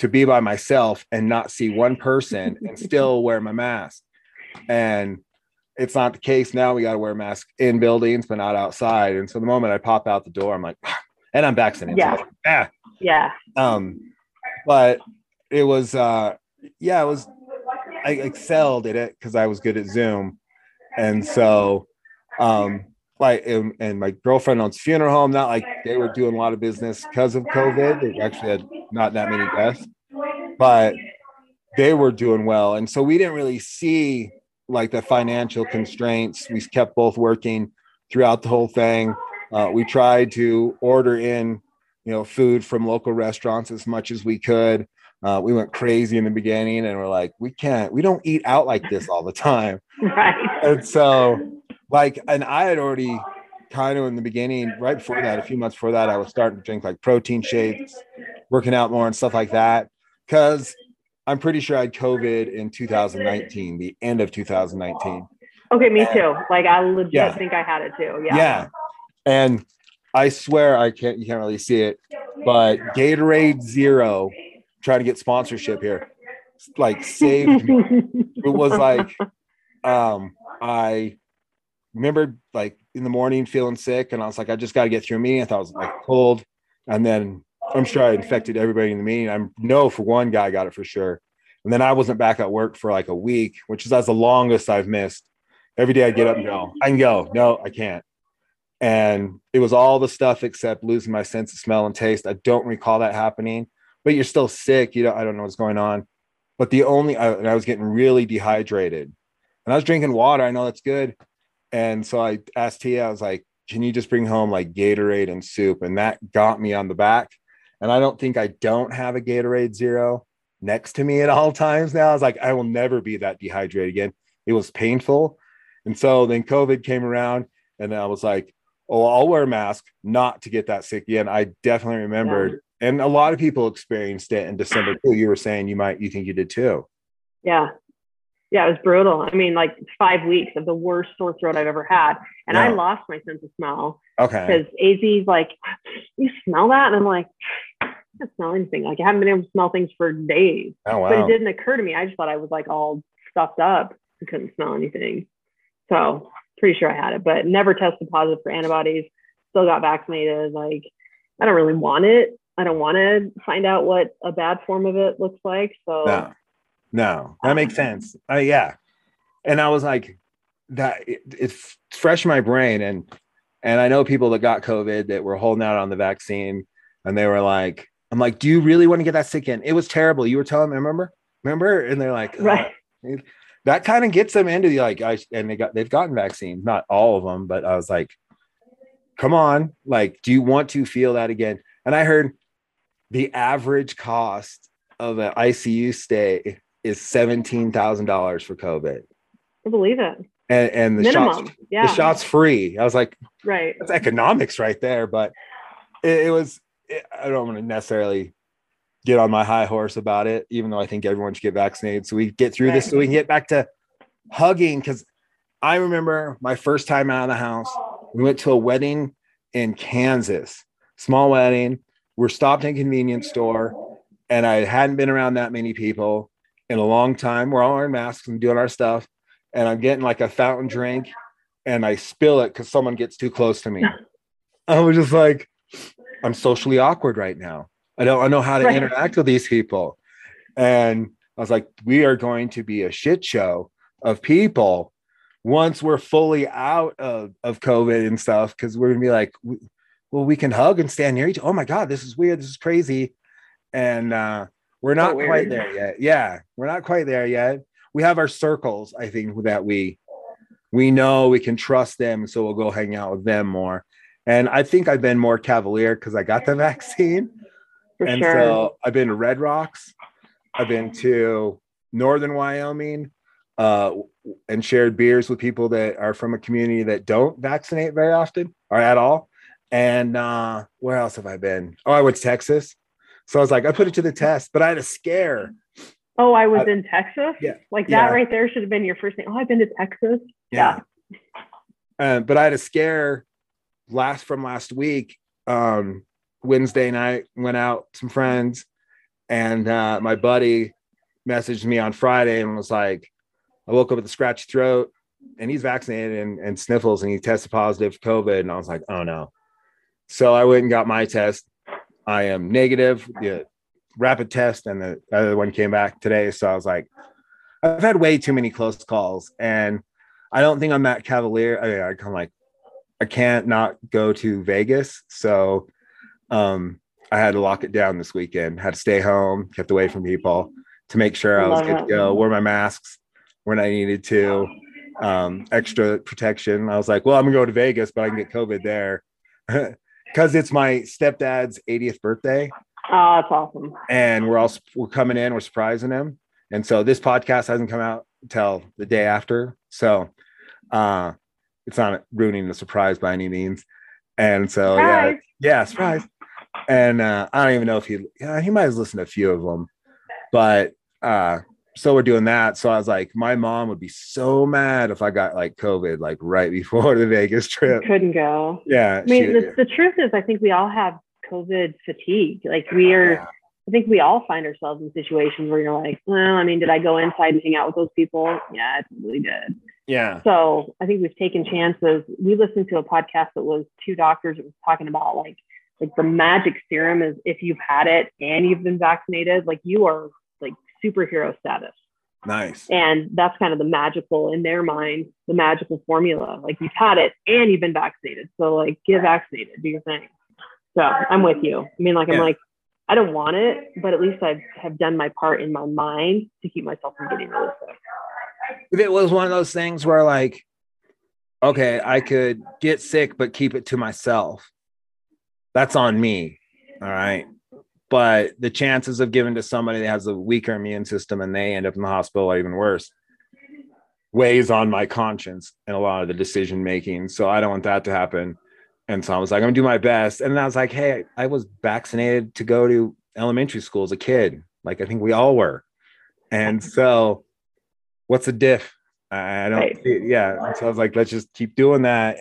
to be by myself and not see one person and still wear my mask. And it's not the case now. We got to wear masks in buildings, but not outside. And so the moment I pop out the door, I'm like, and I'm vaccinated. Yeah. So yeah. But it was, I excelled at it because I was good at Zoom. And so and my girlfriend owns a funeral home. Not like they were doing a lot of business because of COVID. They actually had not that many deaths, but they were doing well. And so we didn't really see like the financial constraints. We kept both working throughout the whole thing. We tried to order in, you know, food from local restaurants as much as we could. We went crazy in the beginning and we're like, we don't eat out like this all the time. Right. And so and I had already kind of in the beginning, right before that, a few months before that, I was starting to drink like protein shakes, working out more and stuff like that. Cause I'm pretty sure I had COVID in 2019, the end of 2019. Okay. Me too. Like I legit think I had it too. Yeah. Yeah. And I swear you can't really see it, but Gatorade Zero, trying to get sponsorship here, like saved me. It was like, I remember like in the morning feeling sick and I was like, I just got to get through a meeting. I thought it was like cold. And then I'm sure I infected everybody in the meeting. I know for one guy got it for sure. And then I wasn't back at work for like a week, which is that's the longest I've missed. Every day I get up, no, I can go. No, I can't. And it was all the stuff except losing my sense of smell and taste. I don't recall that happening. But you're still sick. I don't know what's going on. But I was getting really dehydrated and I was drinking water. I know that's good. And so I asked Tia, I was like, can you just bring home like Gatorade and soup? And that got me on the back. And I don't have a Gatorade Zero next to me at all times now. I was like, I will never be that dehydrated again. It was painful. And so then COVID came around and I was like, oh, I'll wear a mask not to get that sick again. I definitely remembered. Yeah. And a lot of people experienced it in December too. You were saying you think you did too. Yeah. Yeah. It was brutal. I mean, like 5 weeks of the worst sore throat I've ever had. And I lost my sense of smell. Okay. Because AZ's like, you smell that? And I'm like, I can't smell anything. Like I haven't been able to smell things for days. Oh, wow. But it didn't occur to me. I just thought I was like all stuffed up and couldn't smell anything. So pretty sure I had it, but never tested positive for antibodies. Still got vaccinated. Like, I don't really want it. I don't want to find out what a bad form of it looks like. So no, that makes sense. Yeah. And I was like that. It's fresh in my brain. And I know people that got COVID that were holding out on the vaccine and they were like, I'm like, do you really want to get that sick in? It was terrible. You were telling me, remember? And they're like, right. That kind of gets them into the, like, they've gotten vaccine, not all of them, but I was like, come on. Like, do you want to feel that again? And I heard, the average cost of an ICU stay is $17,000 for COVID. I believe it. And the minimum. The shot's free. I was like, right, that's economics right there. But it was, I don't want to necessarily get on my high horse about it, even though I think everyone should get vaccinated. So we get through this so we can get back to hugging. Because I remember my first time out of the house, we went to a wedding in Kansas, small wedding. We're stopped in a convenience store and I hadn't been around that many people in a long time. We're all wearing masks and doing our stuff. And I'm getting like a fountain drink and I spill it because someone gets too close to me. I was just like, I'm socially awkward right now. I know how to interact with these people. And I was like, we are going to be a shit show of people once we're fully out of COVID and stuff. Cause we're gonna be like, we can hug and stand near each other. Oh my God, this is weird. This is crazy. And we're not quite there yet. Yeah, we're not quite there yet. We have our circles, I think, that we know we can trust them. So we'll go hang out with them more. And I think I've been more cavalier because I got the vaccine. So I've been to Red Rocks. I've been to Northern Wyoming and shared beers with people that are from a community that don't vaccinate very often or at all. And where else have I been? Oh, I went to Texas. So I was like, I put it to the test, but I had a scare. Oh, I was in Texas? Yeah. Like that right there should have been your first thing. Oh, I've been to Texas. Yeah. But I had a scare from last week. Wednesday night, went out with some friends. And my buddy messaged me on Friday and was like, I woke up with a scratchy throat and he's vaccinated and sniffles and he tested positive for COVID. And I was like, oh no. So I went and got my test. I am negative, the rapid test, and the other one came back today. So I was like, I've had way too many close calls, and I don't think I'm that cavalier. I mean, I kind of like, I can't not go to Vegas. So I had to lock it down this weekend, had to stay home, kept away from people. to make sure I was good to go, wore my masks when I needed to, extra protection. I was like, well, I'm gonna go to Vegas, but I can get COVID there because it's my stepdad's 80th birthday. Oh, that's awesome. And we're coming in, we're surprising him. And so this podcast hasn't come out till the day after. So it's not ruining the surprise by any means. And so, surprise. Yeah, surprise. And I don't even know if he might have listened to a few of them, but so we're doing that. So I was like, my mom would be so mad if I got like COVID, like right before the Vegas trip. You couldn't go. Yeah. I mean, the truth is, I think we all have COVID fatigue. Like we are, yeah. I think we all find ourselves in situations where you're like, well, I mean, did I go inside and hang out with those people? Yeah, I really did. Yeah. So I think we've taken chances. We listened to a podcast that was two doctors that was talking about like the magic serum is if you've had it and you've been vaccinated, like you are like superhero status. Nice. And that's kind of the magical, in their mind, the magical formula. Like you've had it and you've been vaccinated. So like get vaccinated, do your thing. So I'm with you. I mean, like, I'm like, I don't want it, but at least I have done my part in my mind to keep myself from getting really sick. If it was one of those things where like, okay, I could get sick, but keep it to myself, that's on me. All right. But the chances of giving to somebody that has a weaker immune system and they end up in the hospital, or even worse, weighs on my conscience and a lot of the decision-making. So I don't want that to happen. And so I was like, I'm gonna do my best. And then I was like, hey, I was vaccinated to go to elementary school as a kid. Like, I think we all were. And so what's the diff? I don't, yeah. And so I was like, let's just keep doing that.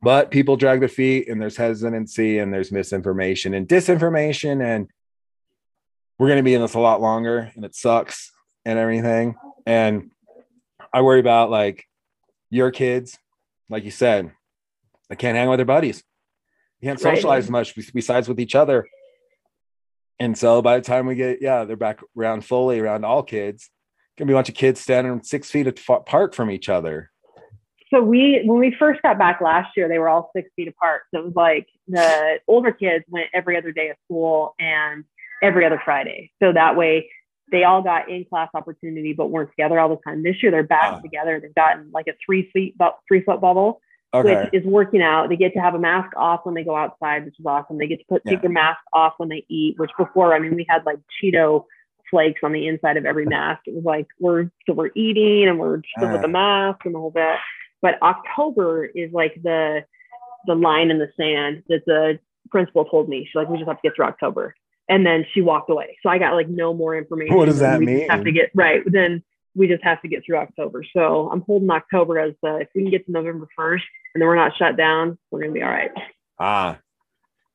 But people drag their feet, and there's hesitancy, and there's misinformation and disinformation, and we're going to be in this a lot longer, and it sucks and everything. And I worry about like your kids, like you said, they can't hang with their buddies. You can't socialize much besides with each other. And so by the time we get, they're back around fully around all kids, going to be a bunch of kids standing 6 feet apart from each other. So when we first got back last year, they were all 6 feet apart. So it was like the older kids went every other day of school and every other Friday. So that way they all got in-class opportunity, but weren't together all the time. This year, they're back together. They've gotten like a 3-foot bubble, which is working out. They get to have a mask off when they go outside, which is awesome. They get to take their mask off when they eat, which before, I mean, we had like Cheeto flakes on the inside of every mask. It was like, we're eating and we're still with the mask and the whole bit. But October is like the line in the sand that the principal told me. She's like, we just have to get through October. And then she walked away. So I got like no more information. What does that mean? Then we just have to get through October. So I'm holding October as if we can get to November 1st and then we're not shut down, we're going to be all right.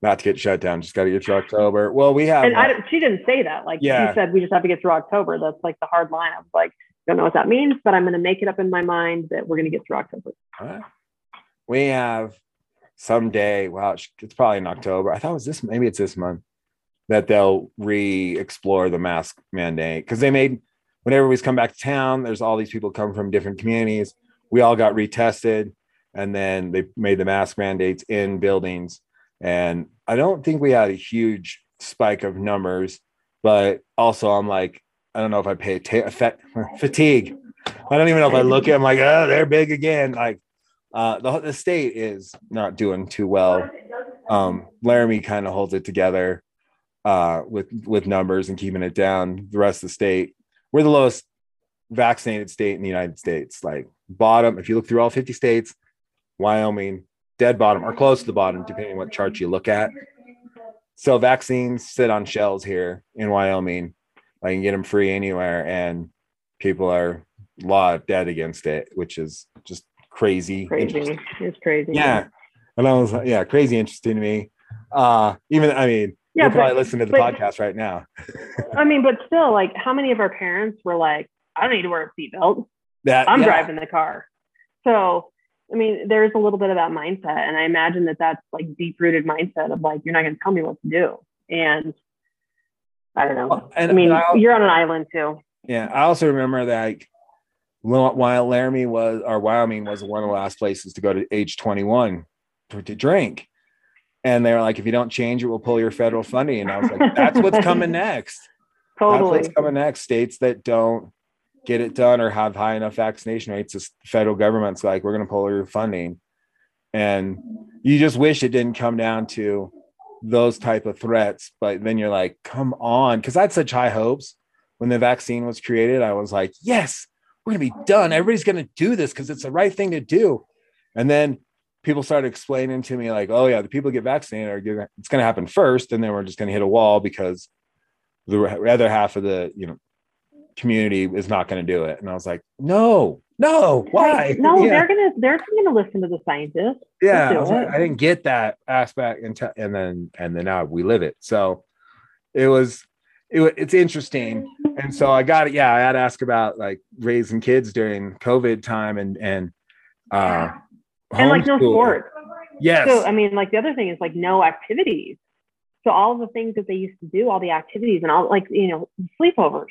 Not to get shut down. Just got to get through October. Well, we have. And she didn't say that. Like she said, we just have to get through October. That's like the hard line. I was like, don't know what that means, but I'm going to make it up in my mind that we're going to get through October. Right. We have someday. Wow, it's probably in October. I thought it was this. Maybe it's this month that they'll re-explore the mask mandate, because they made whenever we come back to town, there's all these people come from different communities. We all got retested, and then they made the mask mandates in buildings. And I don't think we had a huge spike of numbers, but also I'm like, I don't know if I pay fatigue. I don't even know if I look at it. I'm like, oh, they're big again. Like the state is not doing too well. Laramie kind of holds it together with numbers and keeping it down. The rest of the state, we're the lowest vaccinated state in the United States. Like bottom, if you look through all 50 states, Wyoming, dead bottom or close to the bottom, depending on what chart you look at. So vaccines sit on shelves here in Wyoming. I can get them free anywhere, and people are a lot dead against it, which is just crazy. It's crazy. Yeah. And I was like, crazy interesting to me. You'll probably listen to the podcast right now. I mean, but still, like, how many of our parents were like, I don't need to wear a seatbelt. I'm driving the car. So, I mean, there's a little bit of that mindset. And I imagine that's like deep-rooted mindset of like, you're not going to tell me what to do. And I don't know. And, I mean, you're on an island too. Yeah. I also remember that while Wyoming was one of the last places to go to age 21 to drink. And they were like, if you don't change it, we'll pull your federal funding. And I was like, that's what's coming next. Totally. That's what's coming next. States that don't get it done or have high enough vaccination rates, the federal government's like, we're going to pull your funding. And you just wish it didn't come down to those type of threats. But then you're like, come on. Because I had such high hopes when the vaccine was created. I was like, yes, we're going to be done. Everybody's going to do this because it's the right thing to do. And then people started explaining to me like, oh yeah, the people who get vaccinated are gonna, it's going to happen first. And then we're just going to hit a wall because the other half of the, you know, community is not going to do it. And I was like, no, why? No, yeah. they're going to listen to the scientists. Yeah. I didn't get that aspect. And then now we live it. So it's interesting. And so I got it. Yeah. I had to ask about like raising kids during COVID time and like no sports. Yes. So, I mean, like the other thing is like no activities. So all the things that they used to do, all the activities and all like, you know, sleepovers,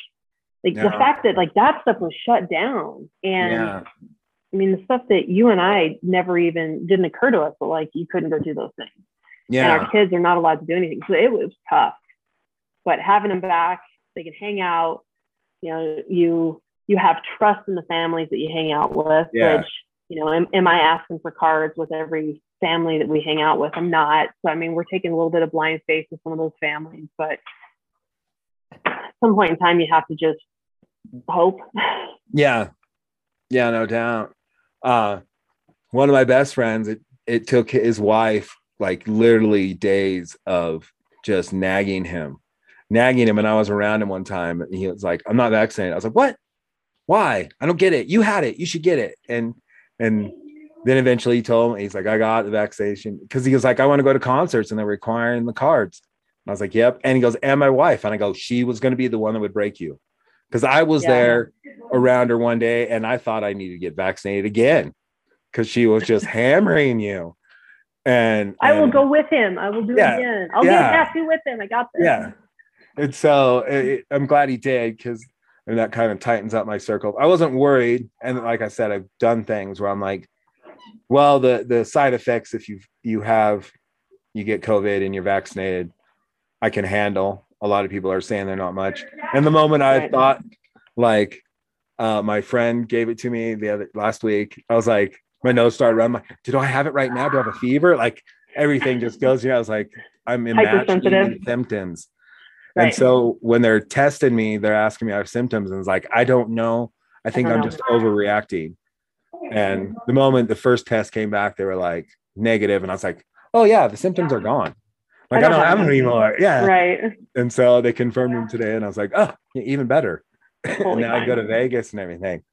like the fact that like that stuff was shut down. And I mean, the stuff that you and I never even didn't occur to us, but like you couldn't go do those things. Yeah. And our kids are not allowed to do anything. So it was tough, but having them back, they can hang out, you know, you have trust in the families that you hang out with, which, you know, am I asking for cards with every family that we hang out with? I'm not. So, I mean, we're taking a little bit of blind space with some of those families, but at some point in time, you have to just hope. Yeah. Yeah, no doubt. One of my best friends, it took his wife like literally days of just nagging him. And I was around him one time and he was like, I'm not vaccinated. I was like, what? Why? I don't get it. You had it. You should get it. And then eventually he told me, he's like, I got the vaccination because he was like, I want to go to concerts and they're requiring the cards. And I was like, yep. And he goes, and my wife. And I go, she was going to be the one that would break you. Because I was there around her one day and I thought I needed to get vaccinated again because she was just hammering you. And I will go with him. I will do it again. I'll get a tattoo with him. I got this. Yeah. And so I'm glad he did because and that kind of tightens up my circle. I wasn't worried. And like I said, I've done things where I'm like, well, the side effects, if you get COVID and you're vaccinated, I can handle. A lot of people are saying they're not much. And the moment I thought like my friend gave it to me last week, I was like, my nose started running. I'm like, did I have it right now? Do I have a fever? Like everything just goes, I was like, I'm imagining symptoms. Right. And so when they're testing me, they're asking me I have symptoms and it's like, I don't know. I think I'm just overreacting. And the moment the first test came back, they were like negative. And I was like, oh yeah, the symptoms are gone. Like I don't have them anymore. Yeah. Right. And so they confirmed them today and I was like, oh, even better. And now I go to Vegas and everything.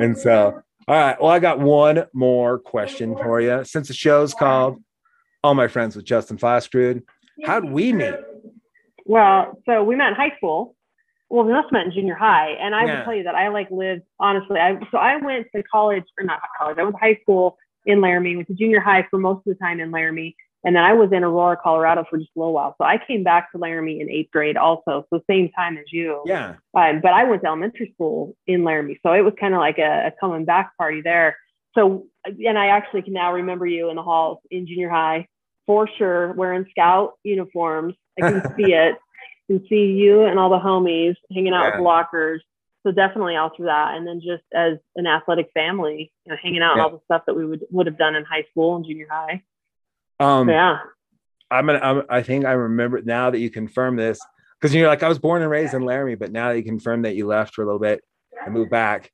And so, all right. Well, I got one more question for you. Since the show's called All My Friends with Justin Flaskrud, how'd we meet? Well, so we met in high school. Well, we must have met in junior high. And I will tell you that I like lived, honestly, I went to college, or not college, I went to high school in Laramie, went to junior high for most of the time in Laramie. And then I was in Aurora, Colorado for just a little while. So I came back to Laramie in 8th grade also. So same time as you. Yeah. But I went to elementary school in Laramie. So it was kind of like a coming back party there. So, and I actually can now remember you in the halls in junior high for sure, wearing scout uniforms. I can see it and see you and all the homies hanging out with lockers. So definitely all through that. And then just as an athletic family, you know, hanging out and all the stuff that we would have done in high school and junior high. I think I remember now that you confirm this because you're like, I was born and raised in Laramie, but now that you confirm that you left for a little bit and moved back,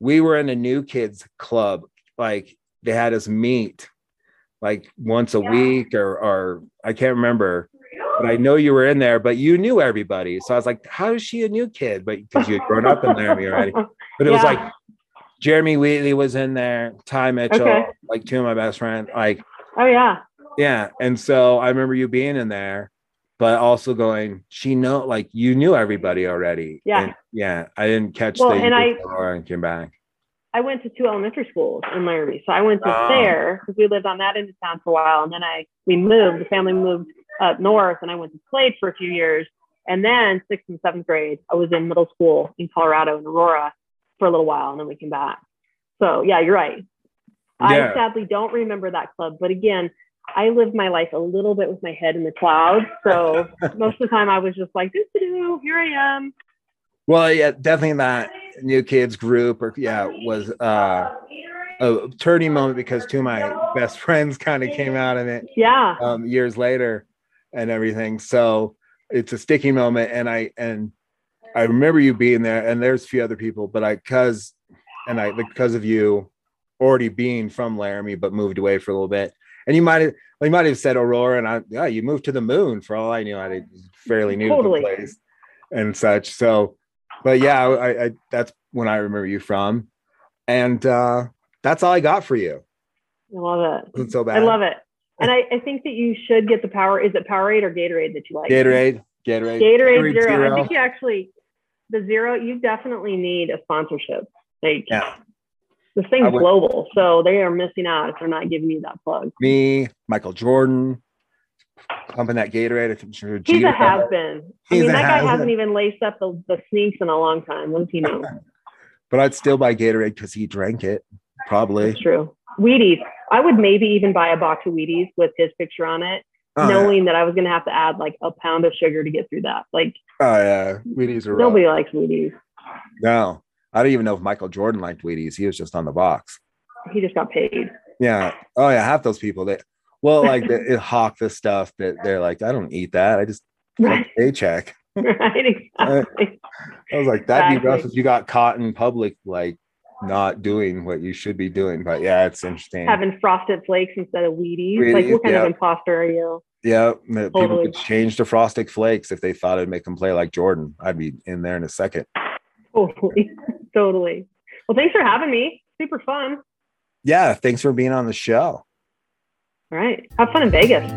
we were in a new kids club. Like they had us meet like once a week or I can't remember. But I know you were in there, but you knew everybody. So I was like, how is she a new kid? But because you had grown up in Laramie already. But it was like Jeremy Wheatley was in there, Ty Mitchell, like two of my best friends. Like, oh yeah. Yeah. And so I remember you being in there, but also going, you knew everybody already. Yeah. And I didn't catch and came back. I went to two elementary schools in Laramie. So I went to Sayre because we lived on that end of town for a while. And then we moved, the family moved up north, and I went to Clade for a few years. And then 6th and 7th grade, I was in middle school in Colorado in Aurora for a little while, and then we came back. So yeah, you're right. Yeah. I sadly don't remember that club, but again, I lived my life a little bit with my head in the clouds. So most of the time I was just like, this to do, here I am. Well, yeah, definitely that new kids group or was a turning moment because two of my best friends kind of came out in it years later and everything. So it's a sticky moment. And I remember you being there, and there's a few other people, but because of you already being from Laramie, but moved away for a little bit. And you might have said Aurora, and you moved to the moon for all I knew. I fairly knew the place and such. So, but yeah, I that's when I remember you from, and that's all I got for you. I love it. It's so bad. I love it, and I think that you should get the power. Is it Powerade or Gatorade that you like? Gatorade Zero. I think you actually the Zero. You definitely need a sponsorship. This thing's global, so they are missing out if they're not giving you that plug. Me, Michael Jordan, pumping that Gatorade. I'm sure he's a have-been. That guy hasn't even laced up the sneaks in a long time. What does he know? But I'd still buy Gatorade because he drank it, probably. That's true. Wheaties. I would maybe even buy a box of Wheaties with his picture on it, knowing that I was going to have to add like a pound of sugar to get through that. Wheaties are nobody rough. Likes Wheaties. No. I don't even know if Michael Jordan liked Wheaties. He was just on the box. He just got paid. Yeah. Oh yeah. Half those people that hawk the stuff that they're like, I don't eat that. I just want a paycheck. Right. Exactly. I was like, that'd be rough if you got caught in public, like not doing what you should be doing. But yeah, it's interesting. Having Frosted Flakes instead of Wheaties. What kind of imposter are you? Yeah. Totally. People could change to Frosted Flakes if they thought it'd make them play like Jordan. I'd be in there in a second. Totally. Well, thanks for having me. Super fun. Yeah, thanks for being on the show. All right. Have fun in Vegas.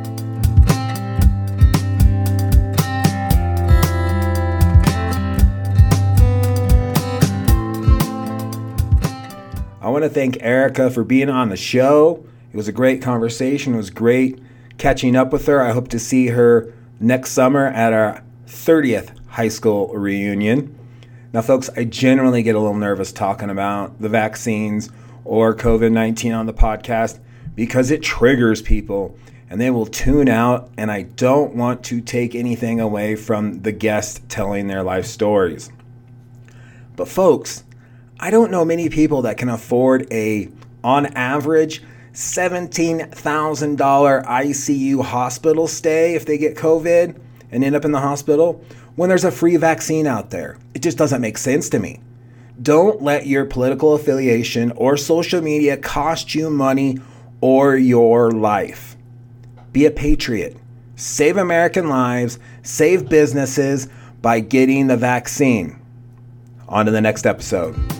I want to thank Erika for being on the show. It was a great conversation. It was great catching up with her. I hope to see her next summer at our 30th high school reunion. Now, folks, I generally get a little nervous talking about the vaccines or COVID-19 on the podcast because it triggers people and they will tune out, and I don't want to take anything away from the guests telling their life stories. But, folks, I don't know many people that can afford on average, $17,000 ICU hospital stay if they get COVID and end up in the hospital, when there's a free vaccine out there. It just doesn't make sense to me. Don't let your political affiliation or social media cost you money or your life. Be a patriot. Save American lives, save businesses by getting the vaccine. On to the next episode.